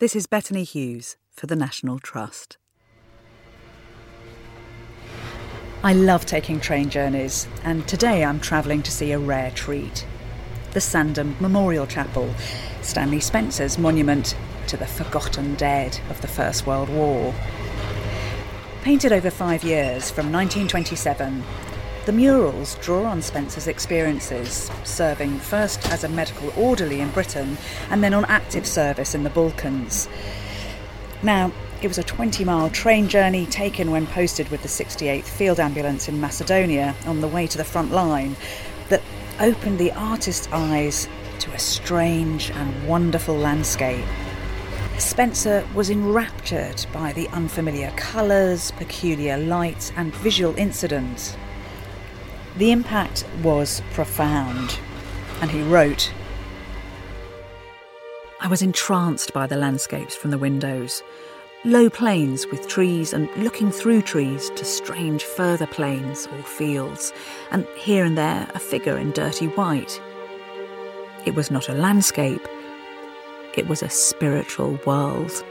This is Bethany Hughes for the National Trust. I love taking train journeys, and today I'm travelling to see a rare treat. The Sandham Memorial Chapel, Stanley Spencer's monument to the forgotten dead of the First World War. Painted over 5 years, from 1927, the murals draw on Spencer's experiences, serving first as a medical orderly in Britain and then on active service in the Balkans. Now, it was a 20-mile train journey taken when posted with the 68th Field Ambulance in Macedonia on the way to the front line that opened the artist's eyes to a strange and wonderful landscape. Spencer was enraptured by the unfamiliar colours, peculiar light and visual incidents. The impact was profound, and he wrote, "I was entranced by the landscapes from the windows. Low plains with trees and looking through trees to strange further plains or fields, and here and there a figure in dirty white. It was not a landscape, it was a spiritual world."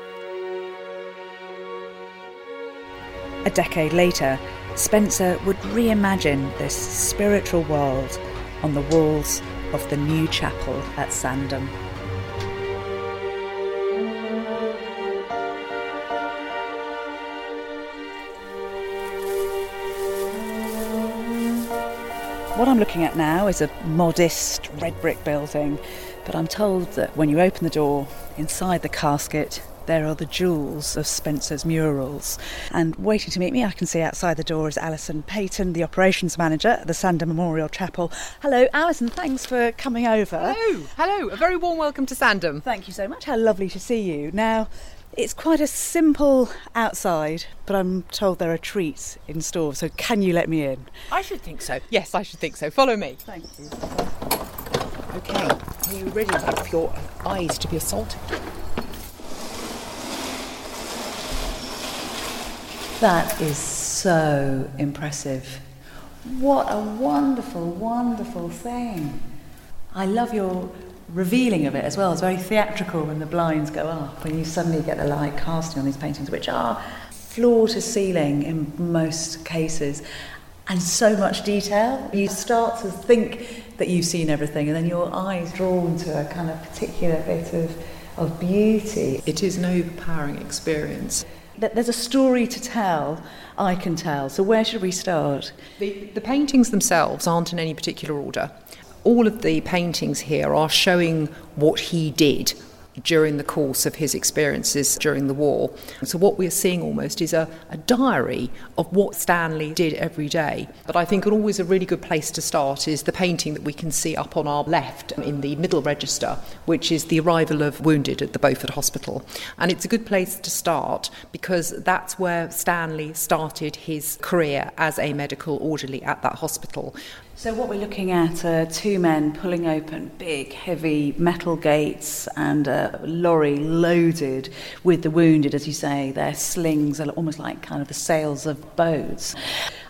A decade later, Spencer would reimagine this spiritual world on the walls of the new chapel at Sandham. What I'm looking at now is a modest red brick building, but I'm told that when you open the door, inside the casket, there are the jewels of Spencer's murals. And waiting to meet me, I can see outside the door, is Alison Payton, the operations manager at the Sandham Memorial Chapel. Hello, Alison, thanks for coming over. Hello, a very warm welcome to Sandham. Thank you so much, how lovely to see you. Now, it's quite a simple outside, but I'm told there are treats in store, so can you let me in? I should think so. Yes, I should think so. Follow me. Thank you. OK, are you ready for your eyes to be assaulted? That is so impressive. What a wonderful, wonderful thing. I love your revealing of it as well. It's very theatrical when the blinds go up, when you suddenly get the light casting on these paintings, which are floor to ceiling in most cases, and so much detail. You start to think that you've seen everything, and then your eye's drawn to a kind of particular bit of beauty. It is an overpowering experience. There's a story to tell, I can tell. So where should we start? The paintings themselves aren't in any particular order. All of the paintings here are showing what he did during the course of his experiences during the war. So what we're seeing almost is a diary of what Stanley did every day. But I think always a really good place to start is the painting that we can see up on our left in the middle register, which is the arrival of wounded at the Beaufort Hospital. And it's a good place to start because that's where Stanley started his career as a medical orderly at that hospital. So what we're looking at are two men pulling open big, heavy metal gates and a lorry loaded with the wounded, as you say. Their slings are almost like kind of the sails of boats.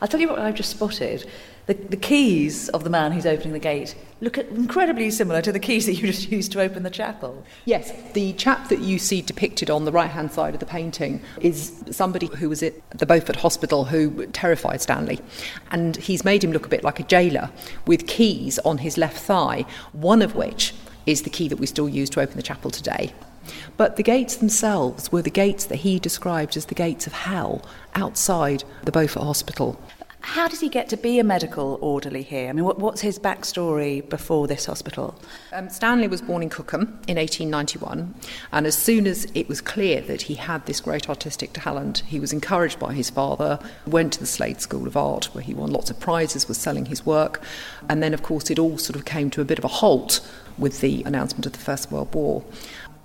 I'll tell you what I've just spotted. The keys of the man who's opening the gate look incredibly similar to the keys that you just used to open the chapel. Yes, the chap that you see depicted on the right-hand side of the painting is somebody who was at the Beaufort Hospital who terrified Stanley. And he's made him look a bit like a jailer with keys on his left thigh, one of which is the key that we still use to open the chapel today. But the gates themselves were the gates that he described as the gates of hell outside the Beaufort Hospital. How does he get to be a medical orderly here? I mean, what's his backstory before this hospital? Stanley was born in Cookham in 1891, and as soon as it was clear that he had this great artistic talent, he was encouraged by his father, went to the Slade School of Art, where he won lots of prizes, was selling his work, and then, of course, it all sort of came to a bit of a halt with the announcement of the First World War.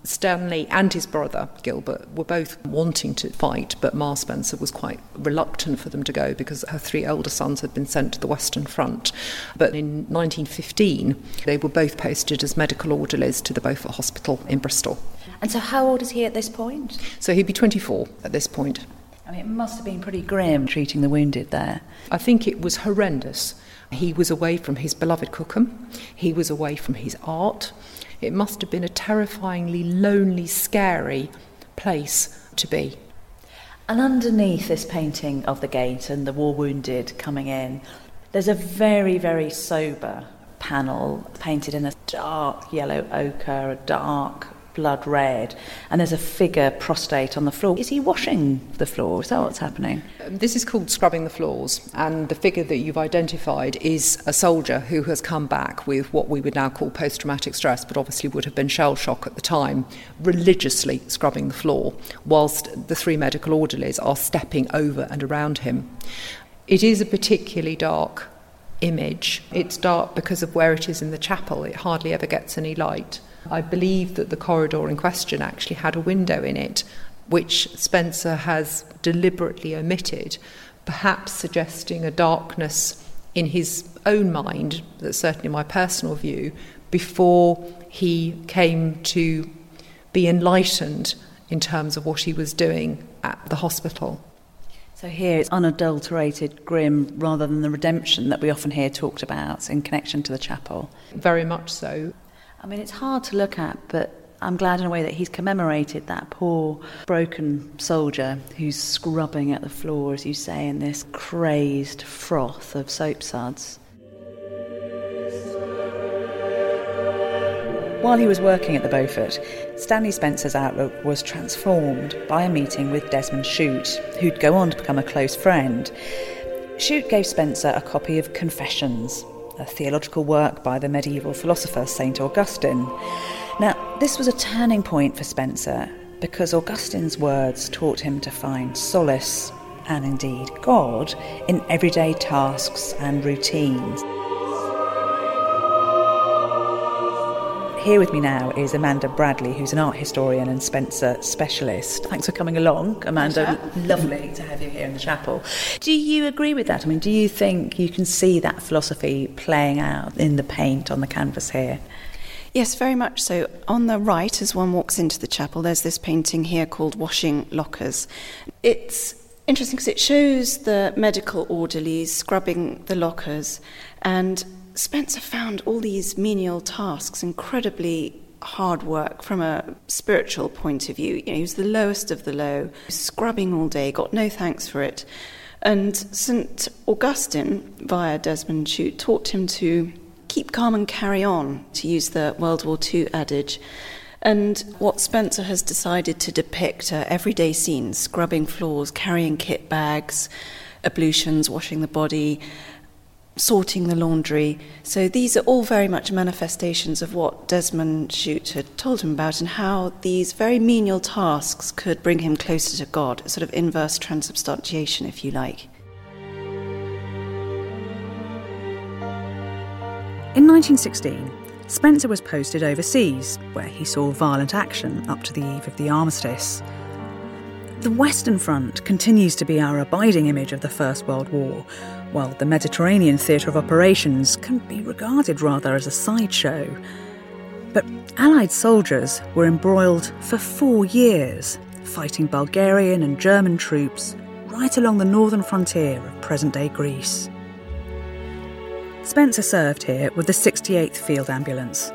Stanley and his brother, Gilbert, were both wanting to fight, but Ma Spencer was quite reluctant for them to go because her three elder sons had been sent to the Western Front. But in 1915, they were both posted as medical orderlies to the Beaufort Hospital in Bristol. And so how old is he at this point? So he'd be 24 at this point. I mean, it must have been pretty grim treating the wounded there. I think it was horrendous. He was away from his beloved Cookham. He was away from his art. It must have been a terrifyingly lonely, scary place to be. And underneath this painting of the gate and the war wounded coming in, there's a very, very sober panel painted in a dark yellow ochre, a dark blood red, and there's a figure prostrate on the floor. Is he washing the floor? Is that what's happening? This is called scrubbing the floors, and the figure that you've identified is a soldier who has come back with what we would now call post-traumatic stress, but obviously would have been shell shock at the time, religiously scrubbing the floor whilst the three medical orderlies are stepping over and around him. It is a particularly dark image. It's dark because of where it is in the chapel. It hardly ever gets any light. I believe that the corridor in question actually had a window in it, which Spencer has deliberately omitted, perhaps suggesting a darkness in his own mind, that's certainly my personal view, before he came to be enlightened in terms of what he was doing at the hospital. So here it's unadulterated grim rather than the redemption that we often hear talked about in connection to the chapel. Very much so. I mean, it's hard to look at, but I'm glad in a way that he's commemorated that poor, broken soldier who's scrubbing at the floor, as you say, in this crazed froth of soap suds. While he was working at the Beaufort, Stanley Spencer's outlook was transformed by a meeting with Desmond Chute, who'd go on to become a close friend. Chute gave Spencer a copy of Confessions, a theological work by the medieval philosopher Saint Augustine. Now, this was a turning point for Spencer because Augustine's words taught him to find solace, and indeed God, in everyday tasks and routines. Here with me now is Amanda Bradley, who's an art historian and Spencer specialist. Thanks for coming along, Amanda. Lovely to have you here in the chapel. Do you agree with that? I mean, do you think you can see that philosophy playing out in the paint on the canvas here? Yes, very much so. On the right, as one walks into the chapel, there's this painting here called Washing Lockers. It's interesting because it shows the medical orderlies scrubbing the lockers, and Spencer found all these menial tasks incredibly hard work from a spiritual point of view. He was the lowest of the low, scrubbing all day, got no thanks for it. And St. Augustine, via Desmond Chute, taught him to keep calm and carry on, to use the World War II adage. And what Spencer has decided to depict are everyday scenes, scrubbing floors, carrying kit bags, ablutions, washing the body, sorting the laundry. So these are all very much manifestations of what Desmond Chute had told him about and how these very menial tasks could bring him closer to God, a sort of inverse transubstantiation, if you like. In 1916, Spencer was posted overseas, where he saw violent action up to the eve of the armistice. The Western Front continues to be our abiding image of the First World War, while the Mediterranean theatre of operations can be regarded rather as a sideshow. But Allied soldiers were embroiled for 4 years, fighting Bulgarian and German troops right along the northern frontier of present-day Greece. Spencer served here with the 68th Field Ambulance.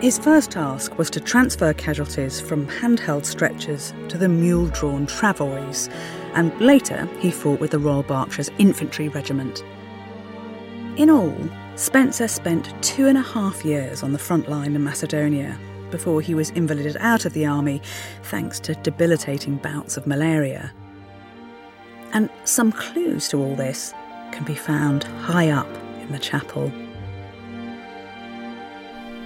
His first task was to transfer casualties from handheld stretchers to the mule-drawn travois, and later he fought with the Royal Berkshire's Infantry Regiment. In all, Spencer spent 2.5 years on the front line in Macedonia before he was invalided out of the army thanks to debilitating bouts of malaria. And some clues to all this can be found high up in the chapel.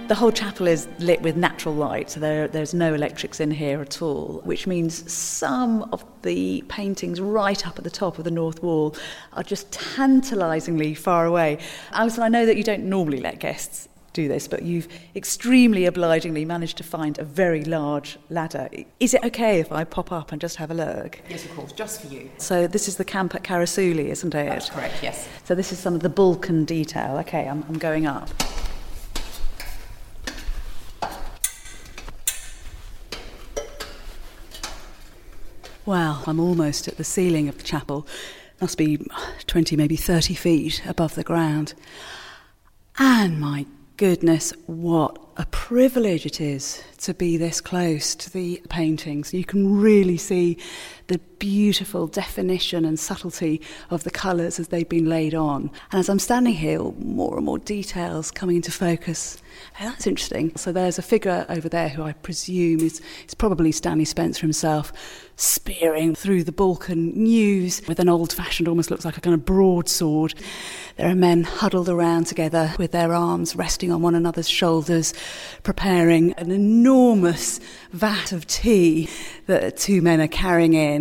The whole chapel is lit with natural light, so there's no electrics in here at all, which means some of the paintings right up at the top of the north wall are just tantalisingly far away. Alison, I know that you don't normally let guests do this, but you've extremely obligingly managed to find a very large ladder. Is it okay if I pop up and just have a look? Yes, of course, just for you. So this is the camp at Karasuli, isn't it? That's correct, yes. So this is some of the Balkan detail. Okay, I'm going up. Wow, I'm almost at the ceiling of the chapel. Must be 20, maybe 30 feet above the ground. And my goodness, what a privilege it is to be this close to the paintings. You can really see the beautiful definition and subtlety of the colours as they've been laid on. And as I'm standing here, more and more details coming into focus. Oh, that's interesting. So there's a figure over there who I presume is probably Stanley Spencer himself, spearing through the Balkan news with an old-fashioned, almost looks like a kind of broadsword. There are men huddled around together with their arms resting on one another's shoulders, preparing an enormous vat of tea that two men are carrying in.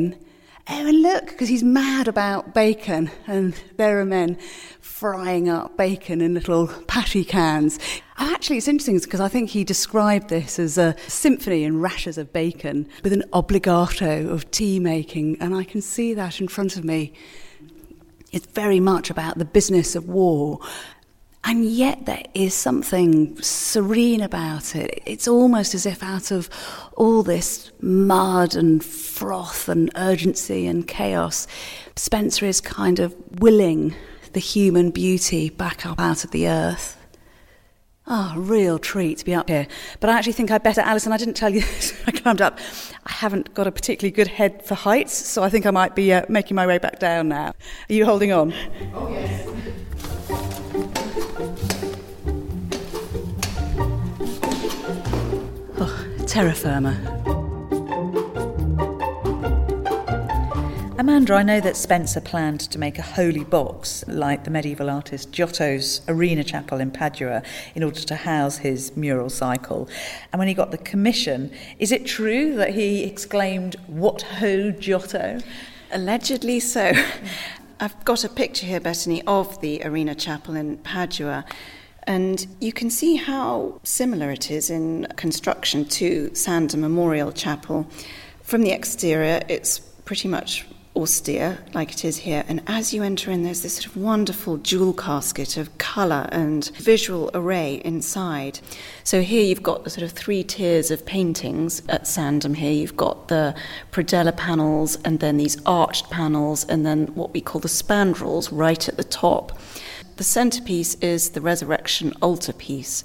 Oh, and look, because he's mad about bacon, and there are men frying up bacon in little patty cans. Oh, actually, it's interesting because I think he described this as a symphony in rashers of bacon with an obbligato of tea making, and I can see that in front of me. It's very much about the business of war. And yet there is something serene about it. It's almost as if out of all this mud and froth and urgency and chaos, Spencer is kind of willing the human beauty back up out of the earth. Ah, oh, real treat to be up here. But I actually think I'd better, Alison, I didn't tell you this when I climbed up. I haven't got a particularly good head for heights, so I think I might be making my way back down now. Are you holding on? Oh, yes. Terra firma. Amanda, I know that Spencer planned to make a holy box like the medieval artist Giotto's Arena Chapel in Padua in order to house his mural cycle. And when he got the commission, is it true that he exclaimed, "What ho, Giotto?" Allegedly so. I've got a picture here, Bethany, of the Arena Chapel in Padua. And you can see how similar it is in construction to Sandham Memorial Chapel. From the exterior, it's pretty much austere, like it is here. And as you enter in, there's this sort of wonderful jewel casket of colour and visual array inside. So here you've got the sort of three tiers of paintings at Sandham here. You've got the predella panels and then these arched panels and then what we call the spandrels right at the top. The centrepiece is the resurrection altarpiece,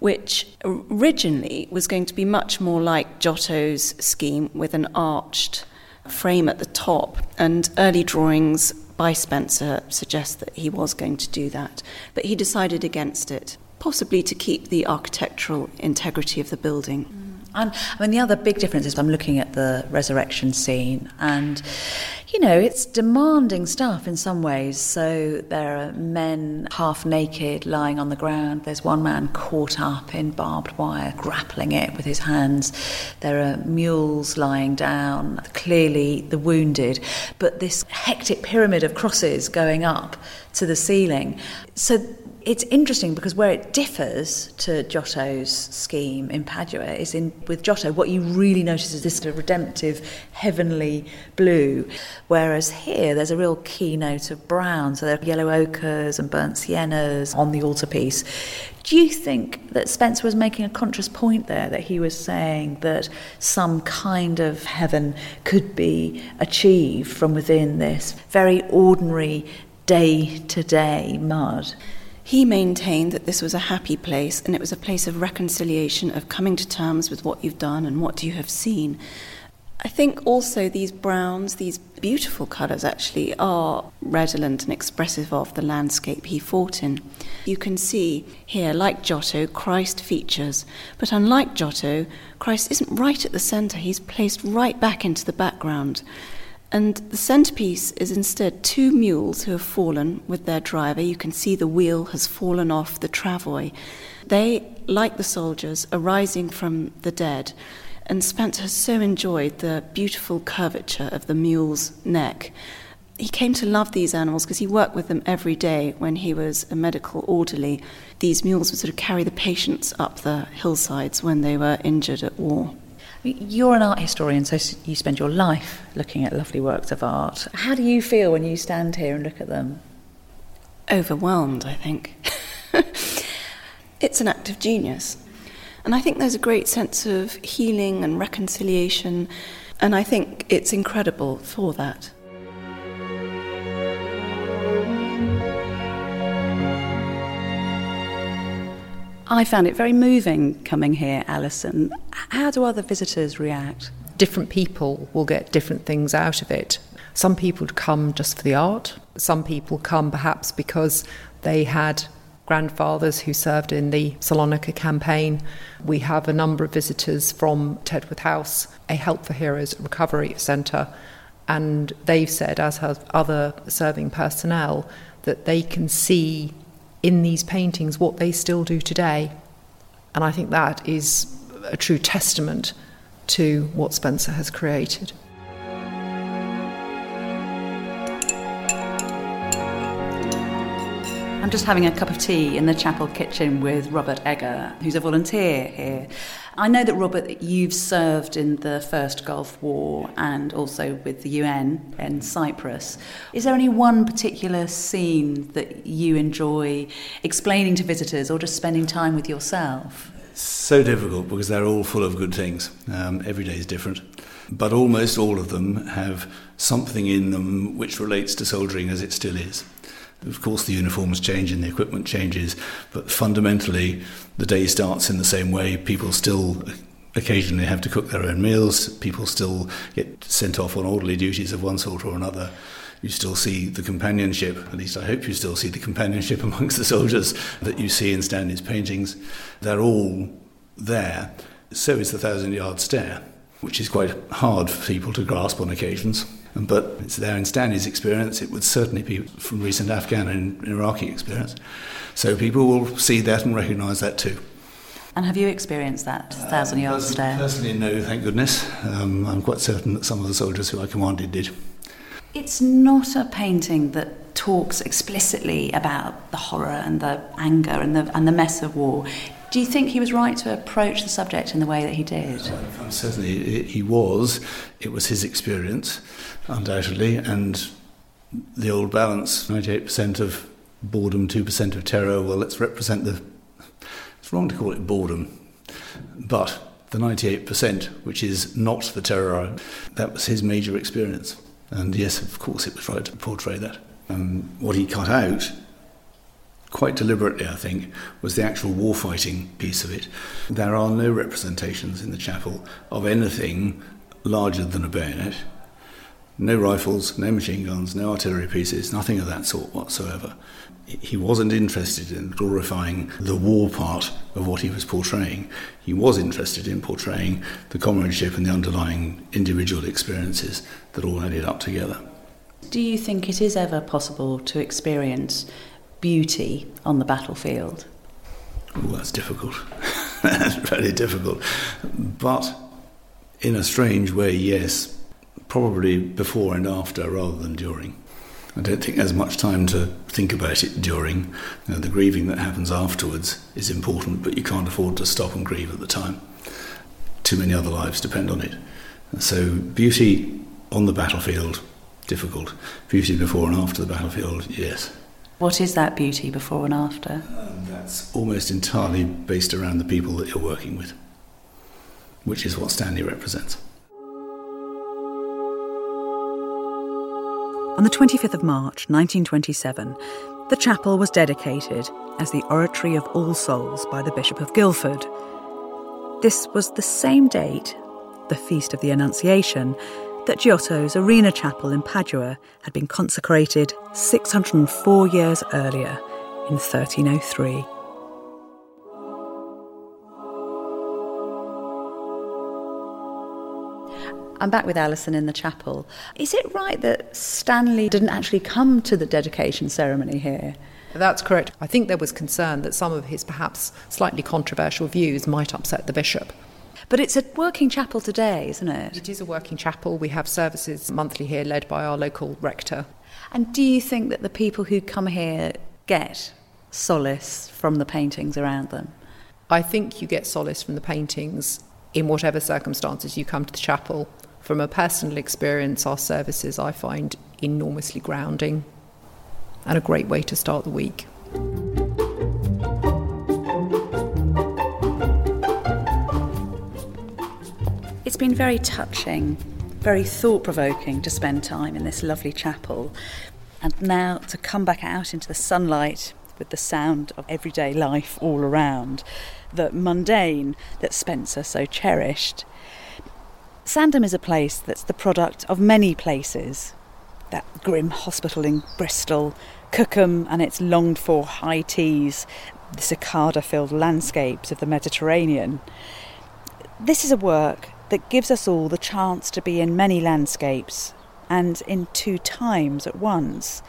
which originally was going to be much more like Giotto's scheme with an arched frame at the top, and early drawings by Spencer suggest that he was going to do that, but he decided against it, possibly to keep the architectural integrity of the building. I mean, the other big difference is I'm looking at the resurrection scene and, you know, it's demanding stuff in some ways. So there are men half naked lying on the ground. There's one man caught up in barbed wire, grappling it with his hands. There are mules lying down, clearly the wounded. But this hectic pyramid of crosses going up to the ceiling. So it's interesting because where it differs to Giotto's scheme in Padua is with Giotto, what you really notice is this sort of redemptive, heavenly blue, whereas here there's a real keynote of brown, so there are yellow ochres and burnt siennas on the altarpiece. Do you think that Spencer was making a conscious point there, that he was saying that some kind of heaven could be achieved from within this very ordinary day-to-day mud? He maintained that this was a happy place, and it was a place of reconciliation, of coming to terms with what you've done and what you have seen. I think also these browns, these beautiful colours actually, are redolent and expressive of the landscape he fought in. You can see here, like Giotto, Christ features, but unlike Giotto, Christ isn't right at the centre, he's placed right back into the background. And the centrepiece is instead two mules who have fallen with their driver. You can see the wheel has fallen off the travois. They, like the soldiers, are rising from the dead. And Spencer has so enjoyed the beautiful curvature of the mule's neck. He came to love these animals because he worked with them every day when he was a medical orderly. These mules would sort of carry the patients up the hillsides when they were injured at war. You're an art historian, so you spend your life looking at lovely works of art. How do you feel when you stand here and look at them? Overwhelmed, I think. It's an act of genius. And I think there's a great sense of healing and reconciliation, and I think it's incredible for that. I found it very moving coming here, Alison. How do other visitors react? Different people will get different things out of it. Some people come just for the art. Some people come perhaps because they had grandfathers who served in the Salonica campaign. We have a number of visitors from Tedworth House, a Help for Heroes recovery centre, and they've said, as have other serving personnel, that they can see in these paintings what they still do today. And I think that is a true testament to what Spencer has created. I'm just having a cup of tea in the chapel kitchen with Robert Egger, who's a volunteer here. I know that, Robert, you've served in the First Gulf War and also with the UN in Cyprus. Is there any one particular scene that you enjoy explaining to visitors or just spending time with yourself? So difficult, because they're all full of good things. Every day is different. But almost all of them have something in them which relates to soldiering as it still is. Of course, the uniforms change and the equipment changes, but fundamentally the day starts in the same way. People still occasionally have to cook their own meals. People still get sent off on orderly duties of one sort or another. You still see the companionship, at least I hope you still see the companionship amongst the soldiers that you see in Stanley's paintings. They're all there. So is the 1,000-yard stare, which is quite hard for people to grasp on occasions. But it's there in Stanley's experience. It would certainly be from recent Afghan and Iraqi experience. So people will see that and recognise that too. And have you experienced that 1,000-yard stare? Personally, no, thank goodness. I'm quite certain that some of the soldiers who I commanded did. It's not a painting that talks explicitly about the horror and the anger and the mess of war. Do you think he was right to approach the subject in the way that he did? Certainly he was. It was his experience, undoubtedly, and the old balance, 98% of boredom, 2% of terror. Well, let's represent the... It's wrong to call it boredom, but the 98%, which is not the terror, that was his major experience. And yes, of course, it was right to portray that. What he cut out, quite deliberately, I think, was the actual warfighting piece of it. There are no representations in the chapel of anything larger than a bayonet. No rifles, no machine guns, no artillery pieces, nothing of that sort whatsoever. He wasn't interested in glorifying the war part of what he was portraying. He was interested in portraying the comradeship and the underlying individual experiences that all added up together. Do you think it is ever possible to experience beauty on the battlefield? Oh, that's difficult. That's really difficult. But in a strange way, yes, probably before and after rather than during. I don't think there's much time to think about it during. You know, the grieving that happens afterwards is important, but you can't afford to stop and grieve at the time. Too many other lives depend on it. So beauty on the battlefield, difficult. Beauty before and after the battlefield, yes. What is that beauty before and after? That's almost entirely based around the people that you're working with, which is what Stanley represents. On the 25th of March, 1927, the chapel was dedicated as the Oratory of All Souls by the Bishop of Guildford. This was the same date, the Feast of the Annunciation, that Giotto's Arena Chapel in Padua had been consecrated 604 years earlier, in 1303. I'm back with Alison in the chapel. Is it right that Stanley didn't actually come to the dedication ceremony here? That's correct. I think there was concern that some of his perhaps slightly controversial views might upset the bishop. But it's a working chapel today, isn't it? It is a working chapel. We have services monthly here led by our local rector. And do you think that the people who come here get solace from the paintings around them? I think you get solace from the paintings in whatever circumstances you come to the chapel. From a personal experience, our services I find enormously grounding and a great way to start the week. It's been very touching, very thought-provoking to spend time in this lovely chapel. And now to come back out into the sunlight with the sound of everyday life all around, the mundane that Spencer so cherished. Sandham is a place that's the product of many places. That grim hospital in Bristol, Cookham and its longed-for high teas, the cicada-filled landscapes of the Mediterranean. This is a work that gives us all the chance to be in many landscapes and in two times at once.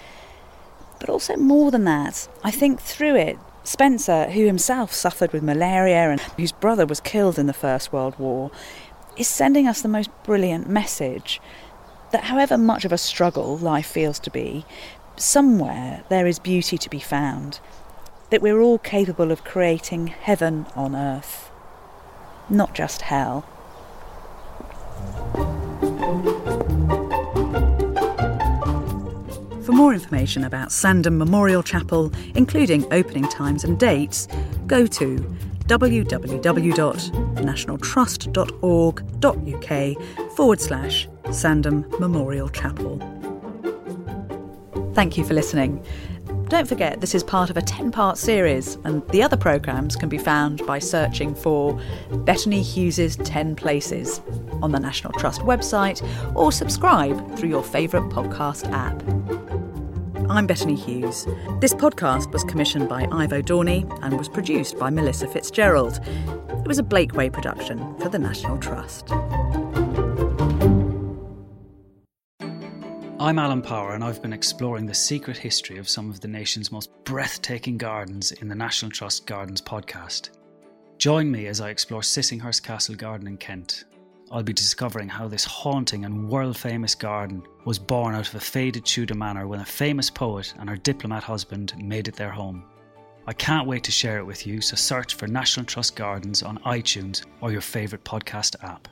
But also more than that, I think through it, Spencer, who himself suffered with malaria and whose brother was killed in the First World War, is sending us the most brilliant message that however much of a struggle life feels to be, somewhere there is beauty to be found, that we're all capable of creating heaven on earth, not just hell. For more information about Sandham Memorial Chapel, including opening times and dates, go to www.nationaltrust.org.uk/Sandham Memorial Chapel. Thank you for listening. Don't forget, this is part of a 10-part series, and the other programmes can be found by searching for Bethany Hughes' 10 Places on the National Trust website, or subscribe through your favourite podcast app. I'm Bethany Hughes. This podcast was commissioned by Ivo Dorney and was produced by Melissa Fitzgerald. It was a Blakeway production for the National Trust. I'm Alan Power, and I've been exploring the secret history of some of the nation's most breathtaking gardens in the National Trust Gardens podcast. Join me as I explore Sissinghurst Castle Garden in Kent. I'll be discovering how this haunting and world-famous garden was born out of a faded Tudor manor when a famous poet and her diplomat husband made it their home. I can't wait to share it with you, so search for National Trust Gardens on iTunes or your favourite podcast app.